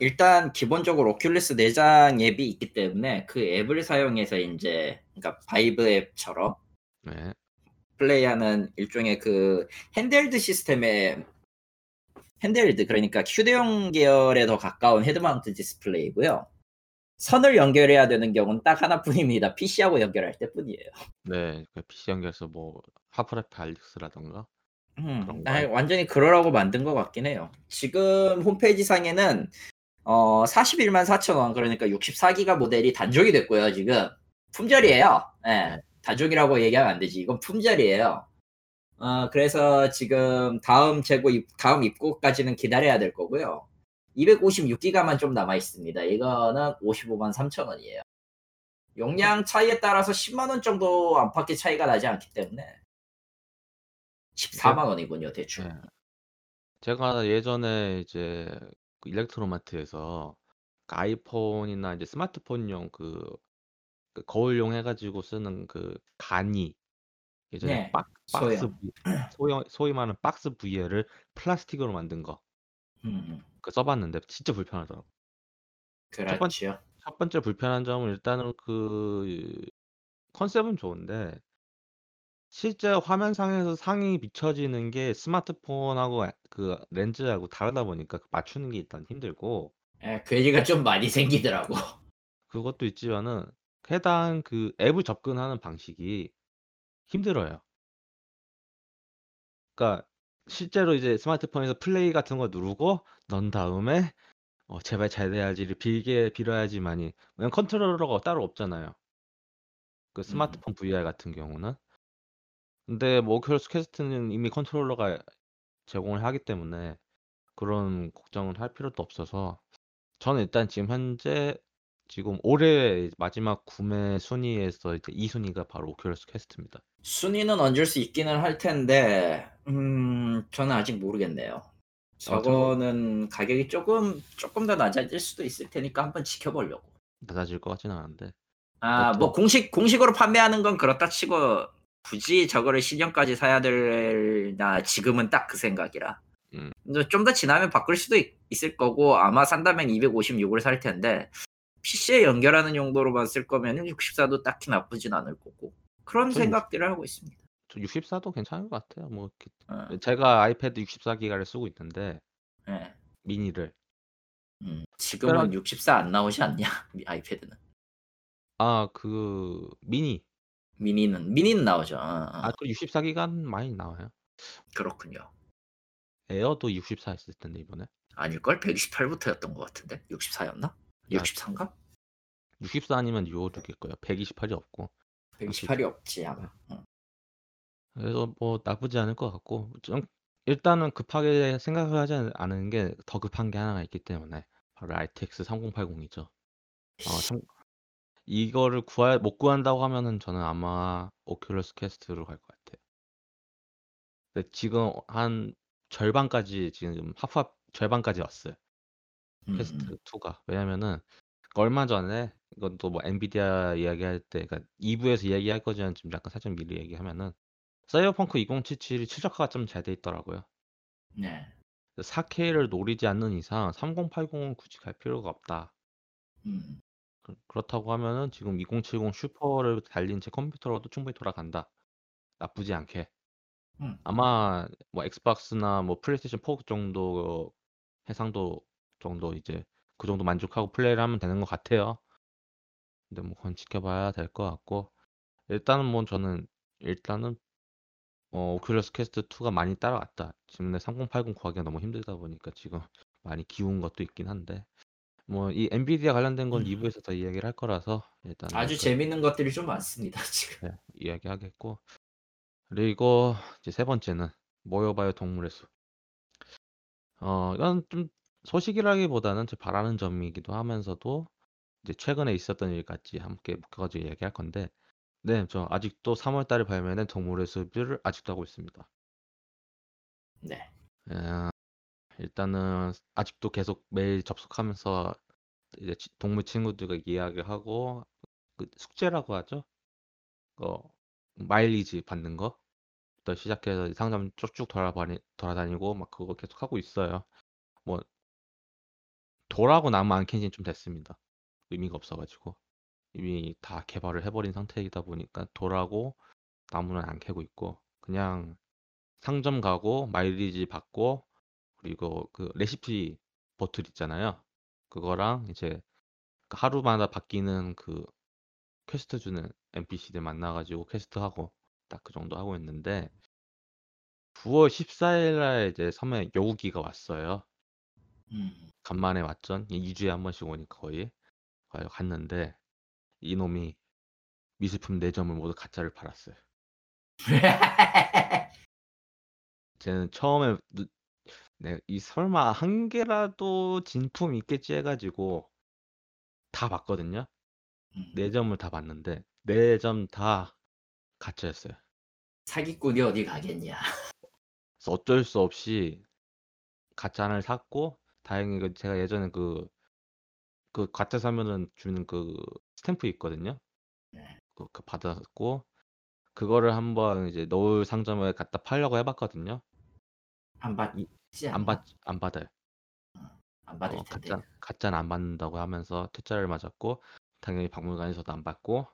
일단 기본적으로 오큘러스 내장 앱이 있기 때문에 그 앱을 사용해서 이제 그러니까 바이브 앱처럼 네. 플레이하는 일종의 그 핸드헬드 시스템의 핸드헬드 그러니까 휴대용 계열에 더 가까운 헤드마운트 디스플레이고요. 선을 연결해야 되는 경우는 딱 하나뿐입니다. PC하고 연결할 때뿐이에요. 네, PC 연결해서 뭐 하프레프 알릭스라던가 완전히 그러라고 만든 것 같긴 해요. 지금 홈페이지 상에는 414,000원 그러니까 64기가 모델이 단종이 됐고요. 지금 품절이에요. 네. 단종이라고 얘기하면 안 되지. 이건 품절이에요. 그래서 지금 다음 입고까지는 기다려야 될 거고요. 256기가만 좀 남아 있습니다. 이거는 553,000원이에요. 용량 차이에 따라서 10만원 정도 안팎의 차이가 나지 않기 때문에 14만원이군요, 대충. 네. 제가 예전에 이제 일렉트로마트에서 아이폰이나 이제 스마트폰용 그 거울용 해가지고 쓰는 그 간이 예전에 네, 박스 소위 말하는 박스 VL을 플라스틱으로 만든 거 그 써봤는데 진짜 불편하더라고. 그렇죠. 첫 번째 불편한 점은 일단은 그 컨셉은 좋은데 실제 화면상에서 상이 비춰지는 게 스마트폰하고 그 렌즈하고 다르다 보니까 맞추는 게 일단 힘들고. 예, 그 얘기가 좀 많이 생기더라고. 그것도 있지만은. 해당 그 앱을 접근하는 방식이 힘들어요. 그러니까 실제로 이제 스마트폰에서 플레이 같은 거 누르고 넌 다음에 제발 잘 돼야지를 빌게 빌어야지만이 그냥 컨트롤러가 따로 없잖아요. 그 스마트폰 VR 같은 경우는. 근데 뭐 오큘러스 퀘스트는 이미 컨트롤러가 제공을 하기 때문에 그런 걱정을 할 필요도 없어서 저는 일단 지금 올해 마지막 구매 순위에서 이제 2순위가 바로 오큘러스 퀘스트입니다. 순위는 얹을 수 있기는 할 텐데 저는 아직 모르겠네요. 저거는 가격이 조금 더 낮아질 수도 있을 테니까 한번 지켜보려고. 낮아질 것 같지는 않은데. 뭐 공식으로 판매하는 건 그렇다 치고 굳이 저거를 신형까지 사야 될나 지금은 딱 그 생각이라. 좀 더 지나면 바꿀 수도 있을 거고 아마 산다면 256을 살 텐데. PC에 연결하는 용도로만 쓸 거면 64도 딱히 나쁘진 않을 거고 그런 생각들을 하고 있습니다. 저 64도 괜찮은 것 같아요. 뭐 이렇게. 제가 아이패드 64기가를 쓰고 있는데 네. 미니를. 지금은 64 안 나오지 않냐 아이패드는? 아, 그 미니는 나오죠. 아, 그 64기가 많이 나와요. 그렇군요. 에어도 64 했을 텐데 이번에. 아닐걸? 128부터였던 것 같은데 64였나? 63인가? 64 아니면 요 두 개일 거예요. 128이 없고. 128이 없지 아마. 그래서 뭐 나쁘지 않을 것 같고 좀 일단은 급하게 생각을 하지 않은 게 더 급한 게 하나가 있기 때문에 바로 RTX 3080이죠. 이거를 못 구한다고 하면은 저는 아마 오큘러스 퀘스트로 갈 것 같아요. 근데 지금 한 절반까지 지금 합합 절반까지 왔어요. 퀘스트 2가 왜냐면은 얼마 전에 이건 또 뭐 엔비디아 이야기할 때 그러니까 2부에서 이야기할 거지만 지금 약간 살짝 미리 얘기하면은 사이버펑크 2077이 최적화가 좀 잘 돼 있더라고요. 네. 4K를 노리지 않는 이상 3080은 굳이 갈 필요가 없다. 그렇다고 하면은 지금 2070 슈퍼를 달린 제 컴퓨터로도 충분히 돌아간다. 나쁘지 않게. 아마 뭐 엑스박스나 뭐 플레이스테이션 4 정도 해상도 정도 이제 그 정도 만족하고 플레이를 하면 되는 것 같아요. 근데 뭐 그건 지켜봐야 될 것 같고 일단은 뭐 저는 일단은 오큘러스 퀘스트 2가 많이 따라왔다. 지금 내 3080 구하기가 너무 힘들다 보니까 지금 많이 기운 것도 있긴 한데 뭐 이 엔비디아 관련된 건 2부에서 더 이야기를 할 거라서 일단 아주 재밌는 것들이 좀 많습니다 지금. 네, 이야기하겠고 그리고 이제 세 번째는 모여봐요 동물의 숲. 이건 좀 소식이라기보다는 제 바라는 점이기도 하면서도 이제 최근에 있었던 일까지 함께 묶어가지고 이야기할 건데. 네, 저 아직도 3월달에 발매된 동물의 숲을 아직도 하고 있습니다. 네. 일단은 아직도 계속 매일 접속하면서 이제 동물 친구들과 이야기하고 그 숙제라고 하죠. 마일리지 받는 거부터 시작해서 상점 쭉쭉 돌아다니고 막 그거 계속 하고 있어요. 뭐 돌하고 남은 안캔지는 좀 됐습니다. 의미가 없어가지고. 이미 다 개발을 해버린 상태이다 보니까 돌하고 나무는 안 캐고 있고 그냥 상점 가고 마일리지 받고 그리고 그 레시피 버틀 있잖아요. 그거랑 이제 하루마다 바뀌는 그 퀘스트 주는 NPC들 만나가지고 퀘스트 하고 딱 그 정도 하고 있는데 9월 14일날 이제 섬에 여우기가 왔어요. 간만에 왔죠. 2주에 한 번씩 오니까 거의 갔는데 이놈이 미술품 4점을 모두 가짜를 팔았어요. 쟤는 처음에 네, 이 설마 한 개라도 진품 있겠지 해가지고 다 봤거든요. 4점을 다 봤는데 4점 다 가짜였어요. 사기꾼이 어디 가겠냐. 그래서 어쩔 수 없이 가짜 하나를 샀고 다행히 제가 예전에 그 가짜 사면은 주는 그 스탬프 있거든요. 그 받았고 그거를 한번 이제 노을 상점에 갖다 팔려고 해봤거든요. 안 받아요. 안 받을 텐데. 가짜는 안 받는다고 하면서 퇴짜를 맞았고 당연히 박물관에서도 안 받고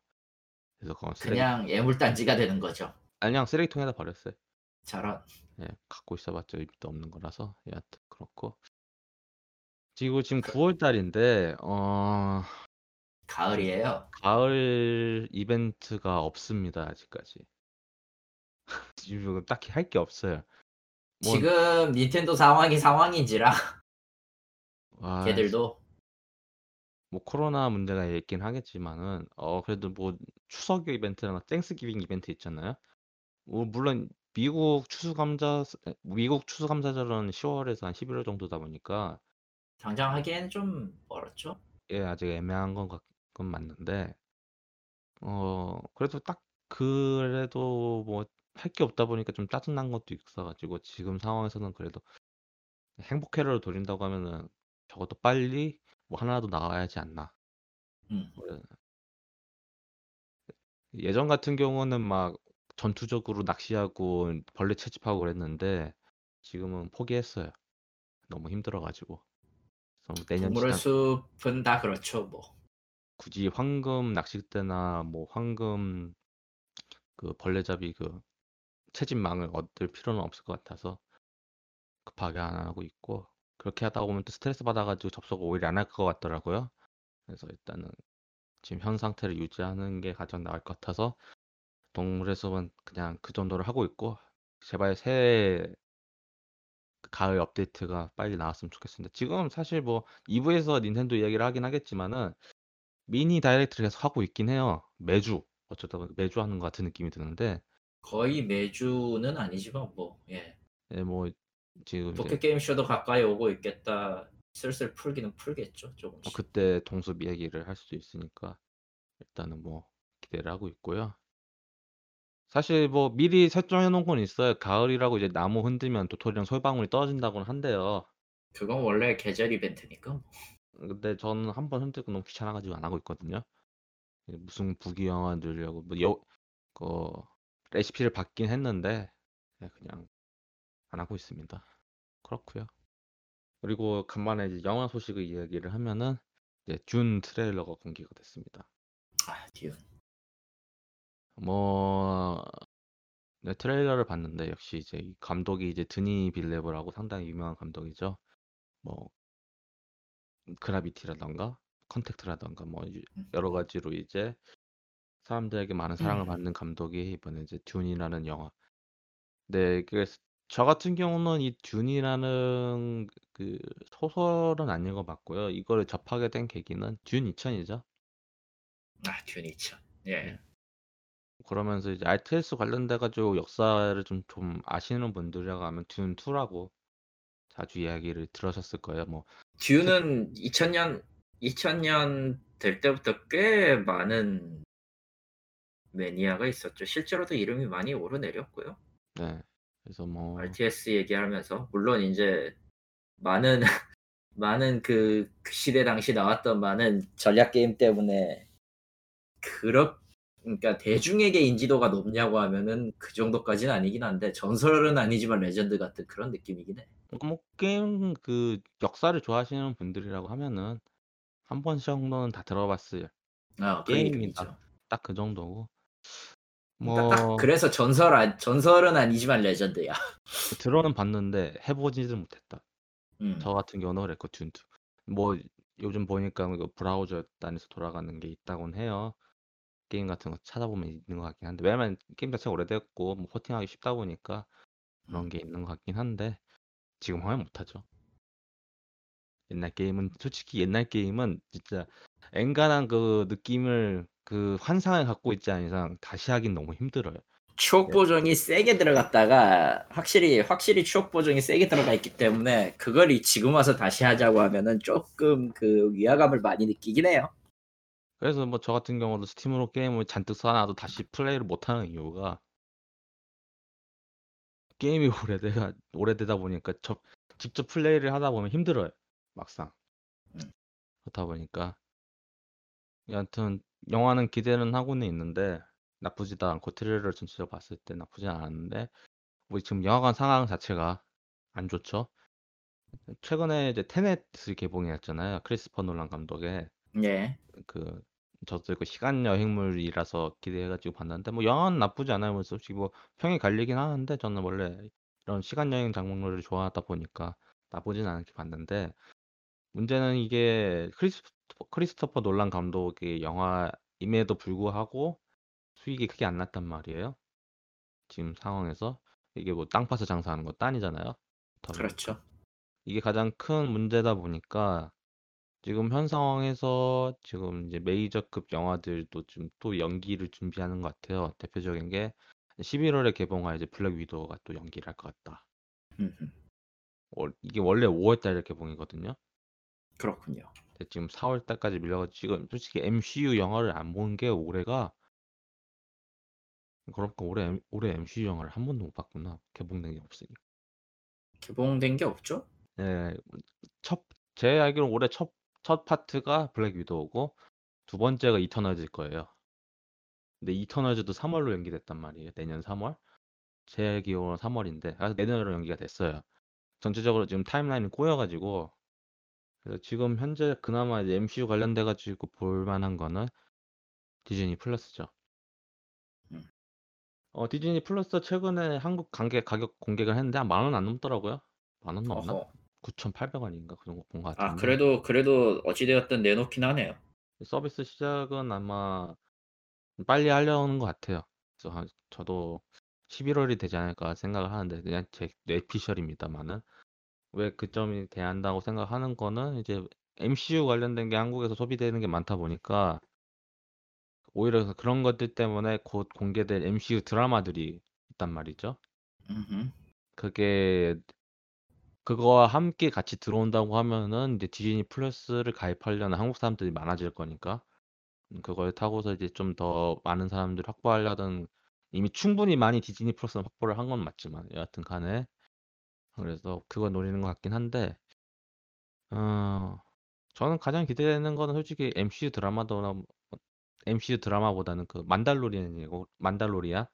그래서 그건 그냥 예물단지가 되는 거죠. 그냥 쓰레기통에다 버렸어요. 저런. 예, 갖고 있어봤자 의미도 없는 거라서 여하튼 그렇고. 그리고 지금 9월달인데 가을이에요. 가을 이벤트가 없습니다 아직까지. 지금 딱히 할 게 없어요. 뭐... 지금 닌텐도 상황인지라. 와... 걔들도 뭐 코로나 문제가 있긴 하겠지만은 그래도 뭐 추석 이벤트나 땡스기빙 이벤트 있잖아요. 뭐 물론 미국 추수감사절은 10월에서 한 11월 정도다 보니까. 당장 하기엔 좀 멀었죠? 예, 아직 애매한 건 맞는데 그래도 딱 그래도 뭐 할 게 없다 보니까 좀 짜증난 것도 있어가지고 지금 상황에서는 그래도 행복회로를 돌린다고 하면은 적어도 빨리 뭐 하나라도 나와야지 않나. 예전 같은 경우는 막 전투적으로 낚시하고 벌레 채집하고 그랬는데 지금은 포기했어요. 너무 힘들어가지고. 동물의 숲은 다 그렇죠 뭐. 굳이 황금 낚싯대나 뭐 황금 그 벌레잡이 그 채집망을 얻을 필요는 없을 것 같아서 급하게 안 하고 있고, 그렇게 하다 보면 또 스트레스 받아가지고 접속을 오히려 안 할 것 같더라고요. 그래서 일단은 지금 현 상태를 유지하는 게 가장 나을 것 같아서 동물의 숲은 그냥 그 정도로 하고 있고, 제발 새해 가을 업데이트가 빨리 나왔으면 좋겠습니다. 지금 사실 뭐 2부에서 닌텐도 이야기를 하긴 하겠지만은 미니 다이렉트를 계속 하고 있긴 해요. 매주 어쩌다 보니 매주 하는 것 같은 느낌이 드는데, 거의 매주는 아니지만 뭐 예. 예, 뭐 지금 이제 도쿄게임쇼도 가까이 오고 있겠다. 슬슬 풀기는 풀겠죠, 조금씩. 그때 동숲 이야기를 할 수도 있으니까 일단은 뭐 기대를 하고 있고요. 사실 뭐 미리 설정해 놓은 건 있어요. 가을이라고 이제 나무 흔들면 도토리랑 솔방울이 떨어진다고는 한대요. 그건 원래 계절 이벤트니까 뭐. 근데 저는 한 번 흔들고 너무 귀찮아가지고 안 하고 있거든요. 무슨 부귀영화 누리려고 뭐 레시피를 받긴 했는데 그냥 안 하고 있습니다. 그렇고요. 그리고 간만에 이제 영화 소식을 이야기를 하면은 이제 듄 트레일러가 공개가 됐습니다. 아, 듀. 뭐 네, 트레일러를 봤는데 역시 이제 이 감독이 이제 드니 빌레브라고 상당히 유명한 감독이죠. 뭐 그라비티라던가 컨택트라던가 뭐 여러 가지로 이제 사람들에게 많은 사랑을 받는 감독이 이번에 이제 듄이라는 영화. 네, 그래서 저 같은 경우는 이 듄이라는 그 소설은 안 읽어봤고요. 이거를 접하게 된 계기는 듄 2000이죠. 아, 듄 2000. 예. 그러면서 이제 RTS 관련돼가지고 역사를 좀 아시는 분들이라고 하면 듄 2라고 자주 이야기를 들으셨을 거예요. 뭐 듀는 2000년 될 때부터 꽤 많은 매니아가 있었죠. 실제로도 이름이 많이 오르내렸고요. 네. 그래서 뭐 RTS 얘기하면서 물론 이제 많은 많은 그 시대 당시 나왔던 많은 전략 게임 때문에 그러니까 대중에게 인지도가 높냐고 하면은 그 정도까지는 아니긴 한데 전설은 아니지만 레전드 같은 그런 느낌이긴 해. 뭐 게임 그 역사를 좋아하시는 분들이라고 하면은 한 번씩 정도는 다 들어봤을 게임이다. 딱 그 정도고. 뭐 딱 그래서 전설은 아니지만 레전드야. 들어는 봤는데 해보지를 못했다. 저 같은 경우는 그랬고 듄도. 뭐 요즘 보니까 브라우저 단에서 돌아가는 게 있다곤 해요. 게임 같은 거 찾아보면 있는 것 같긴 한데, 왜냐면 게임 자체가 오래됐고 뭐 포팅하기 쉽다 보니까 그런 게 있는 것 같긴 한데 지금 화면 못하죠. 옛날 게임은 솔직히 옛날 게임은 진짜 엔간한 그 느낌을 그 환상을 갖고 있지 않은 이상 다시 하긴 너무 힘들어요. 추억 보정이 세게 들어갔다가 확실히 추억 보정이 세게 들어가 있기 때문에 그걸 지금 와서 다시 하자고 하면은 조금 그 위화감을 많이 느끼긴 해요. 그래서 뭐 저 같은 경우도 스팀으로 게임을 잔뜩 사놔도 다시 플레이를 못하는 이유가 게임이 오래되다 보니까 직접 플레이를 하다 보면 힘들어요 막상. 그렇다 보니까 여하튼 영화는 기대는 하고는 있는데 나쁘지도 않고 트레일러를 전체적으로 봤을 때 나쁘지 않았는데 우리 지금 영화관 상황 자체가 안 좋죠. 최근에 이제 테넷을 개봉했잖아요. 크리스토퍼 놀란 감독의. 네. 그 저도 이거 시간 여행물이라서 기대해가지고 봤는데 뭐 영화는 나쁘지 않아요. 뭐 솔직히 뭐 평이 갈리긴 하는데 저는 원래 이런 시간 여행 장르를 좋아하다 보니까 나쁘진 않게 봤는데 문제는 이게 크리스토퍼 놀란 감독의 영화임에도 불구하고 수익이 크게 안 났단 말이에요. 지금 상황에서 이게 뭐 땅 파서 장사하는 거 딴이잖아요. 그렇죠. 이게 가장 큰 문제다 보니까. 지금 현 상황에서 지금 이제 메이저급 영화들도 지금 또 연기를 준비하는 것 같아요. 대표적인 게 11월에 개봉할 이제 블랙 위도우가 또 연기를 할 것 같다. 이게 원래 5월달에 개봉이거든요. 그렇군요. 근데 지금 4월달까지 밀려가지고 지금 솔직히 MCU 영화를 안 본 게 올해가 그러니까 올해 MCU 영화를 한 번도 못 봤구나. 개봉된 게 없으니까. 개봉된 게 없죠? 네, 제 알기로는 올해 첫 파트가 블랙 위도우고 두 번째가 이터널즈일 거예요. 근데 이터널즈도 3월로 연기됐단 말이에요. 내년 3월. 제 기호는 3월인데 그래서 내년으로 연기가 됐어요. 전체적으로 지금 타임라인이 꼬여가지고 그래서 지금 현재 그나마 이제 MCU 관련돼가지고 볼만한 거는 디즈니 플러스죠. 디즈니 플러스 최근에 한국 관계 가격 공개를 했는데 한 10,000원 안 넘더라고요. 10,000원 넘나? 어허. 9,800원인가 그 정도 본 것 아, 같은데 그래도 어찌되었든 내놓긴 하네요. 서비스 시작은 아마 빨리 하려는 것 같아요. 그래서 저도 11월이 되지 않을까 생각을 하는데 그냥 제 뇌피셜입니다만은 왜 그 점이 돼야 한다고 생각하는 거는 이제 MCU 관련된 게 한국에서 소비되는 게 많다 보니까 오히려 그런 것들 때문에 곧 공개될 MCU 드라마들이 있단 말이죠. 음흠. 그게 그거와 함께 같이 들어온다고 하면은 이제 디즈니 플러스를 가입하려는 한국 사람들이 많아질 거니까 그걸 타고서 이제 좀 더 많은 사람들 확보하려던 이미 충분히 많이 디즈니 플러스는 확보를 한 건 맞지만 여하튼 간에 그래서 그거 노리는 것 같긴 한데 저는 가장 기대되는 거는 솔직히 MCU 드라마보다는 그 만달로리안 예.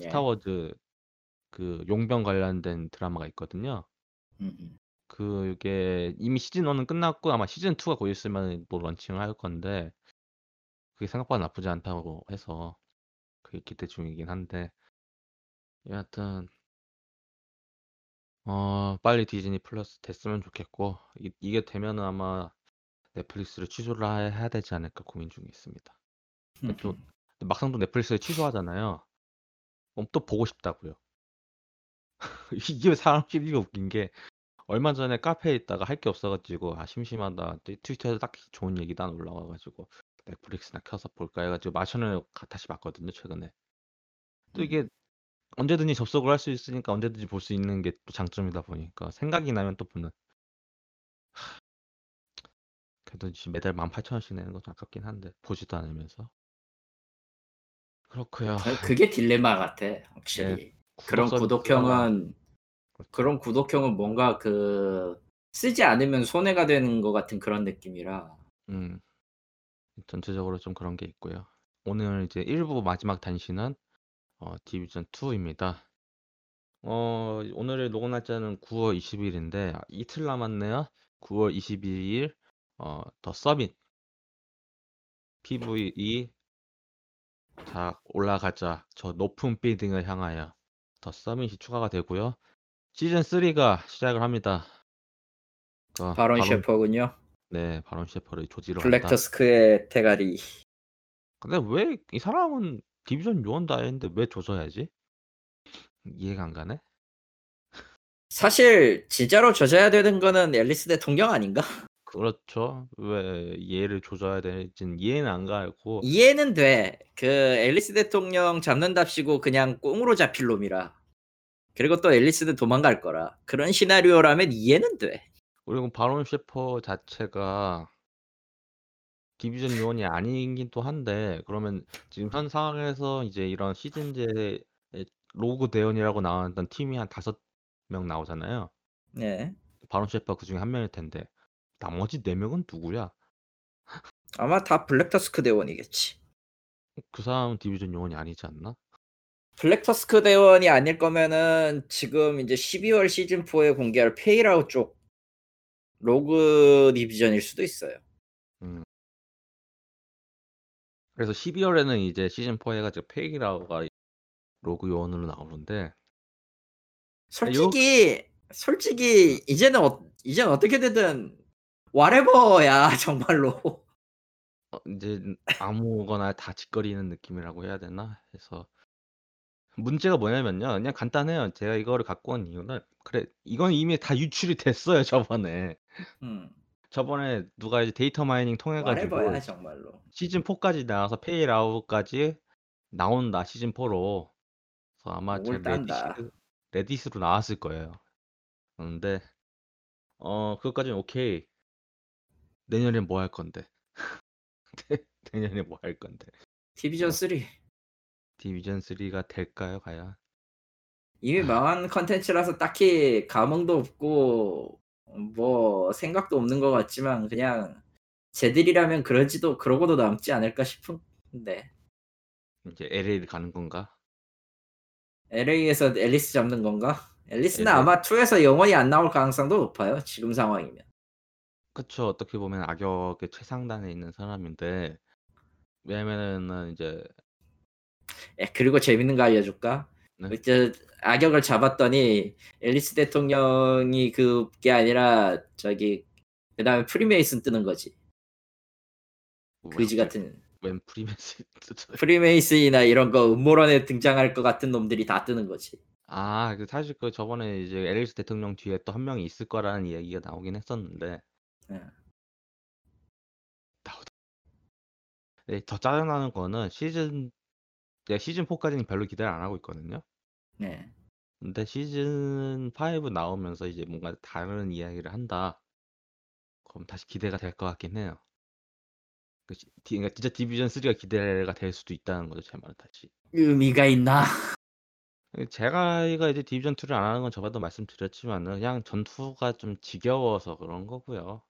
스타워즈 그 용병 관련된 드라마가 있거든요. 그게 이미 시즌 1은 끝났고 아마 시즌 2가 곧 있으면 또 런칭을 할 건데 그게 생각보다 나쁘지 않다고 해서 그게 기대 중이긴 한데 여하튼 빨리 디즈니 플러스 됐으면 좋겠고 이게 되면은 아마 넷플릭스를 취소를 해야 되지 않을까 고민 중에 있습니다. 또 막상 또 넷플릭스를 취소하잖아요. 그럼 또 보고 싶다고요. 이게 사람 심리가 웃긴 게 얼마 전에 카페에 있다가 할 게 없어가지고 아 심심하다 트위터에서 딱히 좋은 얘기도 안 올라와가지고 넷플릭스나 켜서 볼까 해가지고 마션을 다시 봤거든요 최근에. 또 이게 언제든지 접속을 할 수 있으니까 언제든지 볼 수 있는 게 또 장점이다 보니까 생각이 나면 또 보는. 그래도 지금 매달 18,000원씩 내는 것도 아깝긴 한데 보지도 않으면서 그렇고요. 그게 딜레마 같아 확실히. 네. 그런 구독형은 뭔가 그 쓰지 않으면 손해가 되는 것 같은 그런 느낌이라. 전체적으로 좀 그런 게 있고요. 오늘 이제 1부 마지막 단신은 디비전 2입니다. 오늘의 녹음 날짜는 9월 20일인데 이틀 남았네요. 9월 22일 더 서밋 PVE 자 올라가자 저 높은 빌딩을 향하여 더 서밋이 추가가 되고요. 시즌 3가 시작을 합니다. 바론 셰퍼군요. 네, 바론 셰퍼를 조지로 한다. 블랙 터스크의 대가리. 근데 왜 이 사람은 디비전 요원도 아닌데 왜 조져야지? 이해가 안 가네. 사실 진짜로 조져야 되는 거는 엘리스 대통령 아닌가? 그렇죠. 왜 얘를 조져야 되는지는 이해는 안 가고 이해는 돼. 그 엘리스 대통령 잡는답시고 그냥 꽁으로 잡힐 놈이라. 그리고 또 엘리스도 도망갈 거라. 그런 시나리오라면 이해는 돼. 그리고 바론 셰퍼 자체가 디비전 요원이 아니긴 또 한데 그러면 지금 현 상황에서 이제 이런 시즌제 로그 대원이라고 나왔던 팀이 한 5명 나오잖아요. 네. 바론 셰퍼 그중에 한 명일 텐데. 나머지 4명은 누구야? 아마 다 블랙터스크 대원이겠지. 그 사람은 디비전 요원이 아니지 않나? 블랙터스크 대원이 아닐 거면은 지금 이제 12월 시즌 4에 공개할 페이라우 쪽 로그 디비전일 수도 있어요. 그래서 12월에는 이제 시즌 4 해가지고 페이라우가 로그 요원으로 나오는데 솔직히 이제는 어떻게 되든 와레버야 정말로. 이제 아무거나 다 짓거리는 느낌이라고 해야 되나? 그래서 문제가 뭐냐면요. 그냥 간단해요. 제가 이거를 갖고 온 이유는 그래 이건 이미 다 유출이 됐어요 저번에. 저번에 누가 이제 데이터 마이닝 통해가지고 와레버야 정말로. 시즌 4까지 나와서 페이라우까지 나온다 시즌 4로. 그래서 아마 제 레딧으로 나왔을 거예요. 그런데 그것까지는 오케이. 내년에 뭐 할 건데? 디비전 3. 디비전 3가 될까요, 과연? 이미 망한 컨텐츠라서 딱히 감흥도 없고 뭐 생각도 없는 것 같지만 그냥 쟤들이라면 그러고도 남지 않을까 싶은데. 이제 LA를 가는 건가? LA에서 앨리스 잡는 건가? 앨리스는 아마 2에서 영원히 안 나올 가능성도 높아요. 지금 상황이면. 그쵸. 어떻게 보면 악역의 최상단에 있는 사람인데 왜냐면은 이제 그리고 재밌는 거 알려줄까? 네. 악역을 잡았더니 엘리스 대통령이 그게 아니라 저기 그 다음에 프리메이슨 뜨는 거지. 그지 같은. 웬 프리메이슨? 프리메이슨이나 이런 거 음모론에 등장할 것 같은 놈들이 다 뜨는 거지. 아, 그 사실 그 저번에 이제 엘리스 대통령 뒤에 또 한 명이 있을 거라는 얘기가 나오긴 했었는데. 네. 네, 더 짜증나는 거는 시즌 4까지는 별로 기대를 안 하고 있거든요. 네. 근데 시즌 5 나오면서 이제 뭔가 다른 이야기를 한다. 그럼 다시 기대가 될 것 같긴 해요. 그러니까 진짜 디비전 3가 기대가 될 수도 있다는 거죠, 제 말은 다시. 의미가 있나? 제가 이제 디비전 2를 안 하는 건 저번에도 말씀드렸지만은 그냥 전투가 좀 지겨워서 그런 거고요.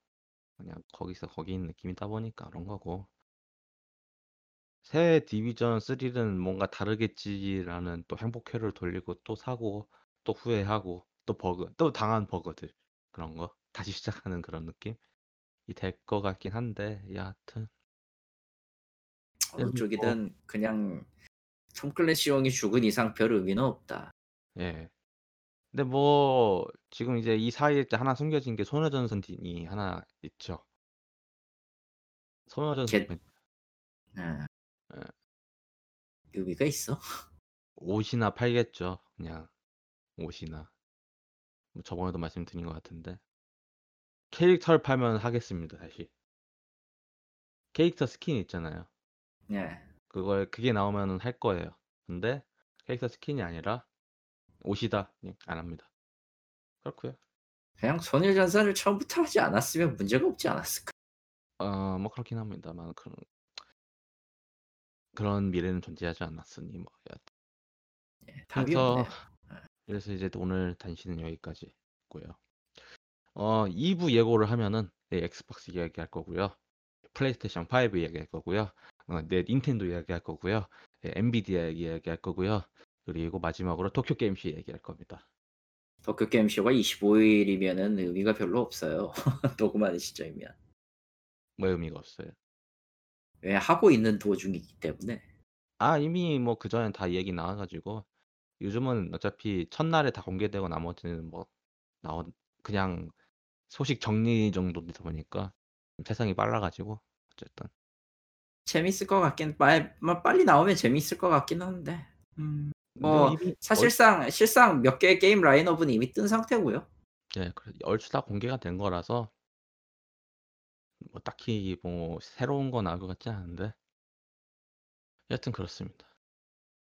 그냥 거기서 거기 있는 느낌이다 보니까 그런 거고. 새 디비전 3는 뭔가 다르겠지라는 또 행복회를 돌리고 또 사고 또 후회하고 또 버그 또 당한 버그들 그런 거 다시 시작하는 그런 느낌이 될 것 같긴 한데 여하튼 어느 쪽이든 그냥 톰 클래시용이 죽은 이상 별 의미는 없다. 예. 근데 뭐 지금 이제 이 사이에 하나 숨겨진 게 소녀전선이 하나 있죠. 소녀전선. 의미가 있어? 옷이나 팔겠죠. 그냥 옷이나 뭐 저번에도 말씀드린 것 같은데 캐릭터를 팔면 하겠습니다. 다시 캐릭터 스킨 있잖아요. 네. 그게 나오면은 할 거예요. 근데 캐릭터 스킨이 아니라 옷이다. 안 합니다. 그렇고요. 그냥 소녀전선을 처음부터 하지 않았으면 문제가 없지 않았을까? 뭐 그렇긴 합니다만 그런 미래는 존재하지 않았으니 뭐 예, 답이 없네요. 그래서 이제 오늘 단신은 여기까지고요. 2부 예고를 하면은 엑스박스 이야기할 거고요, 플레이스테이션 5 이야기할 거고요, 닌텐도 이야기할 거고요, 엔비디아 이야기할 거고요, 그리고 마지막으로 도쿄 게임쇼 이야기할 겁니다. 도쿄 게임쇼가 25일이면은 의미가 별로 없어요. 녹음하는 시점이면 뭐 의미가 없어요. 왜 하고 있는 도중이기 때문에. 이미 뭐 그 전에 다 얘기 나와가지고 요즘은 어차피 첫날에 다 공개되고 나머지는 뭐 그냥 소식 정리 정도다 보니까 세상이 빨라가지고 어쨌든 재밌을 것 같긴 빨리 나오면 재밌을 것 같긴 한데 뭐 사실상 실상 몇 개의 게임 라인업은 이미 뜬 상태고요. 네, 그래서 얼추 다 공개가 된 거라서. 뭐 딱히 뭐 새로운 건 나올 것 같지 않은데 여튼 그렇습니다.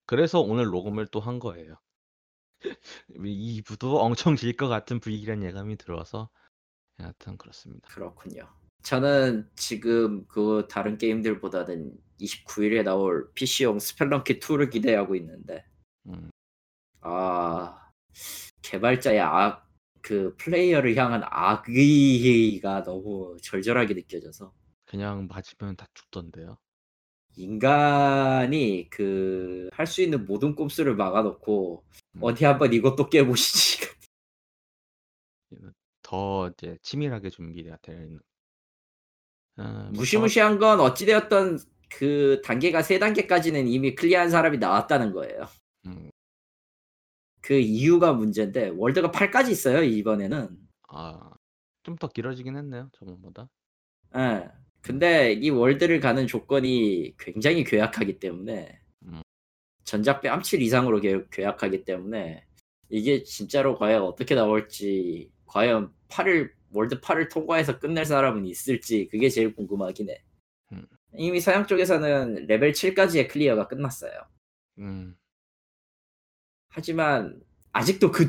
그래서 오늘 녹음을 또 한 거예요. 2부도 엄청 길 것 같은 분위기란 예감이 들어서 여튼 그렇습니다. 그렇군요. 저는 지금 그 다른 게임들보다는 29일에 나올 PC용 스펠렁키 2를 기대하고 있는데 개발자의 그 플레이어를 향한 악의가 너무 절절하게 느껴져서 그냥 맞으면 다 죽던데요. 인간이 그 할 수 있는 모든 꼼수를 막아놓고 어디 한번 이것도 깨보시지. 더 이제 치밀하게 준비가 되어 있는. 무시무시한 건 어찌되었던 그 단계가 3단계까지는 이미 클리어한 사람이 나왔다는 거예요. 그 이유가 문제인데 월드가 8까지 있어요 이번에는. 좀 더 길어지긴 했네요 저번보다. 예. 근데 이 월드를 가는 조건이 굉장히 괴약하기 때문에 전작 뺨칠 이상으로 괴약하기 때문에 이게 진짜로 과연 어떻게 나올지, 과연 월드 8을 통과해서 끝낼 사람은 있을지 그게 제일 궁금하긴 해. 이미 서양 쪽에서는 레벨 7까지의 클리어가 끝났어요. 하지만 아직도 그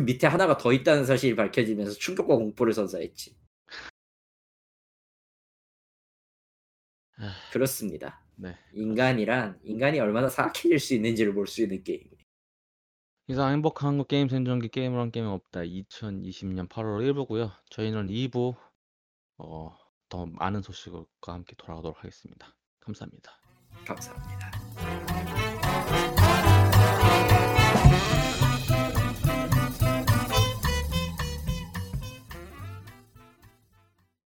밑에 하나가 더 있다는 사실이 밝혀지면서 충격과 공포를 선사했지. 그렇습니다. 네. 인간이 얼마나 사악해질 수 있는지를 볼 수 있는 게임입니다. 이상 행복한 거 게임 생존기 게임으로는 게임은 없다. 2020년 8월 1부고요. 저희는 2부 더 많은 소식과 함께 돌아오도록 하겠습니다. 감사합니다.